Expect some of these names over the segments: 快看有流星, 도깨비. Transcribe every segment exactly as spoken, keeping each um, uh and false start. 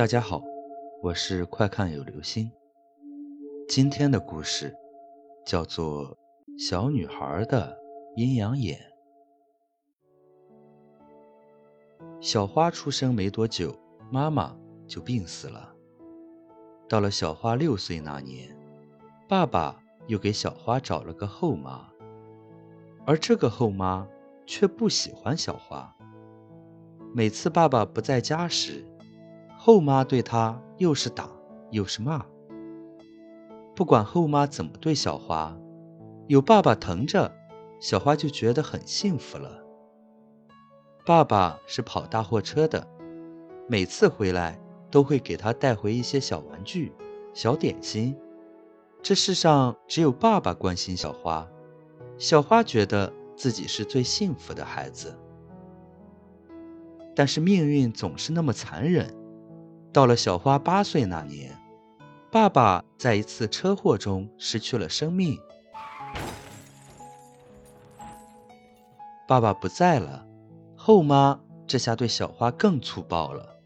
大家好，我是快看有流星。今天的故事叫做《小女孩的阴阳眼》。小花出生没多久，妈妈就病死了。到了小花六岁那年，爸爸又给小花找了个后妈，而这个后妈却不喜欢小花。每次爸爸不在家时，后妈对她又是打又是骂。不管后妈怎么对小花，有爸爸疼着，小花就觉得很幸福了。爸爸是跑大货车的，每次回来都会给她带回一些小玩具、小点心。这世上只有爸爸关心小花，小花觉得自己是最幸福的孩子。但是命运总是那么残忍，到了小花八岁那年，爸爸在一次车祸中失去了生命。爸爸不在了，后妈这下对小花更粗暴了。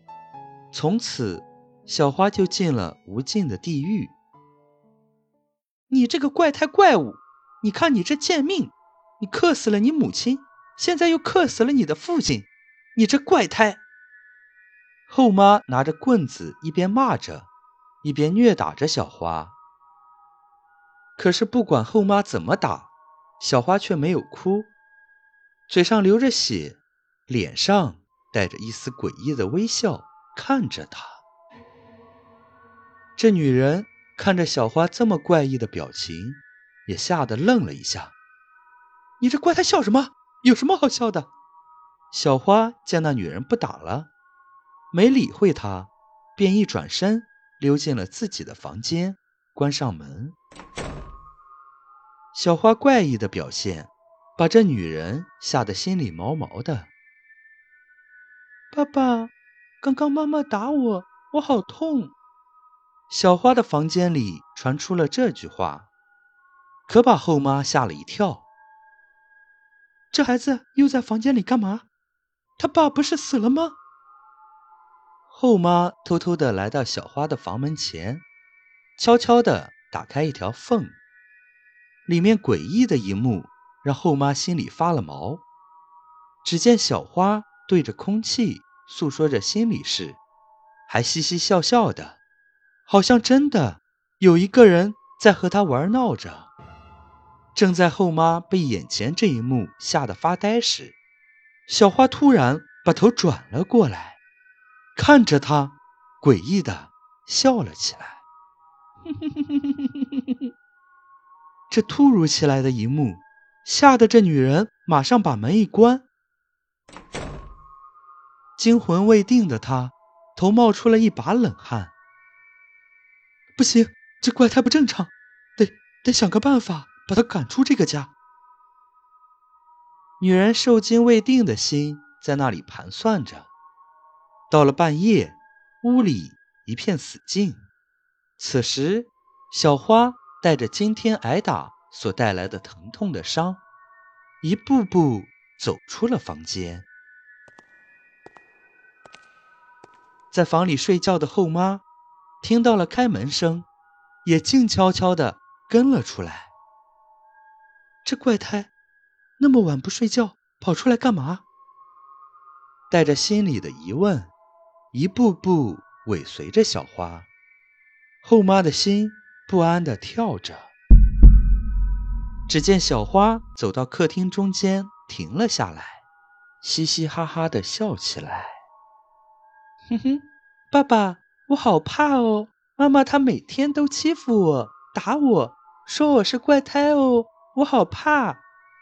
从此，小花就进了无尽的地狱。你这个怪胎怪物，你看你这贱命，你克死了你母亲，现在又克死了你的父亲，你这怪胎！后妈拿着棍子一边骂着，一边虐打着小花。可是不管后妈怎么打，小花却没有哭，嘴上流着血，脸上带着一丝诡异的微笑，看着她。这女人看着小花这么怪异的表情，也吓得愣了一下。你这怪胎笑什么？有什么好笑的？小花见那女人不打了，没理会她，便一转身溜进了自己的房间，关上门。小花怪异的表现把这女人吓得心里毛毛的。爸爸，刚刚妈妈打我，我好痛。小花的房间里传出了这句话，可把后妈吓了一跳。这孩子又在房间里干嘛？他爸不是死了吗？后妈偷偷地来到小花的房门前，悄悄地打开一条缝，里面诡异的一幕让后妈心里发了毛。只见小花对着空气诉说着心里事，还嘻嘻笑笑的，好像真的有一个人在和她玩闹着。正在后妈被眼前这一幕吓得发呆时，小花突然把头转了过来，看着她诡异的笑了起来。这突如其来的一幕吓得这女人马上把门一关。惊魂未定的她头冒出了一把冷汗。不行，这怪胎不正常，得得想个办法把他赶出这个家。女人受惊未定的心在那里盘算着。到了半夜，屋里一片死静。此时，小花带着今天挨打所带来的疼痛的伤，一步步走出了房间。在房里睡觉的后妈听到了开门声，也静悄悄地跟了出来。这怪胎那么晚不睡觉，跑出来干嘛？带着心里的疑问，一步步尾随着小花。后妈的心不安地跳着。只见小花走到客厅中间停了下来，嘻嘻哈哈地笑起来。哼哼，爸爸，我好怕哦，妈妈她每天都欺负我，打我，说我是怪胎哦，我好怕，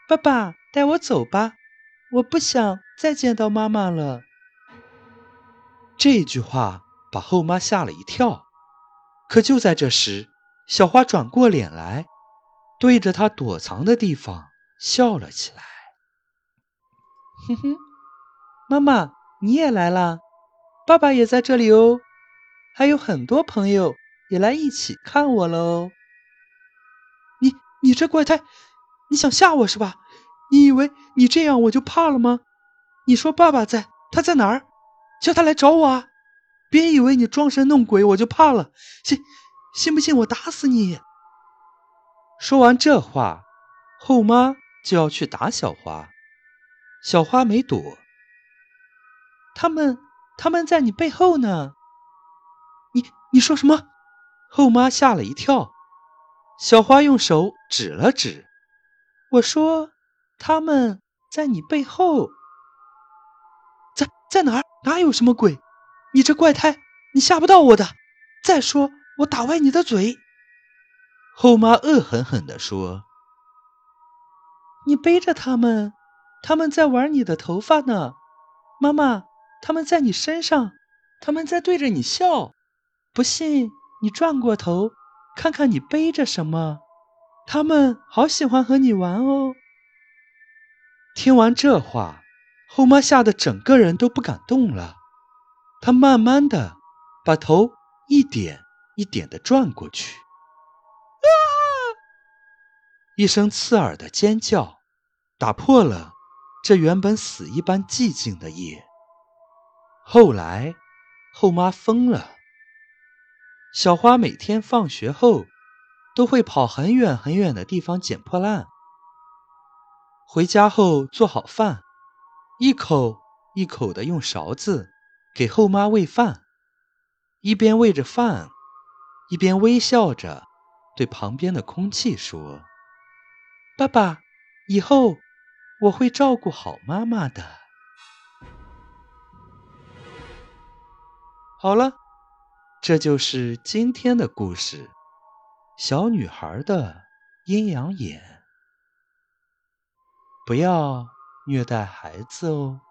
爸爸带我走吧，我不想再见到妈妈了。这句话把后妈吓了一跳，可就在这时，小花转过脸来，对着她躲藏的地方笑了起来。哼哼，妈妈，你也来啦，爸爸也在这里哦，还有很多朋友也来一起看我了哦。你这怪胎，你想吓我是吧？你以为你这样我就怕了吗？你说爸爸在，他在哪儿？叫他来找我啊！别以为你装神弄鬼我就怕了，信信不信我打死你。说完这话，后妈就要去打小花，小花没躲。他们他们在你背后呢。你你说什么？后妈吓了一跳。小花用手指了指。我说他们在你背后。在在哪儿？哪有什么鬼？你这怪胎，你吓不到我的。再说我打歪你的嘴。后妈恶狠狠地说。你背着他们，他们在玩你的头发呢。妈妈，他们在你身上，他们在对着你笑。不信你转过头看看你背着什么，他们好喜欢和你玩哦。听完这话，后妈吓得整个人都不敢动了，她慢慢的把头一点一点的转过去。啊！一声刺耳的尖叫打破了这原本死一般寂静的夜。后来后妈疯了。小花每天放学后都会跑很远很远的地方捡破烂，回家后做好饭，一口一口的用勺子给后妈喂饭，一边喂着饭一边微笑着对旁边的空气说，爸爸，以后我会照顾好妈妈的。好了，这就是今天的故事，小女孩的阴阳眼。不要虐待孩子哦。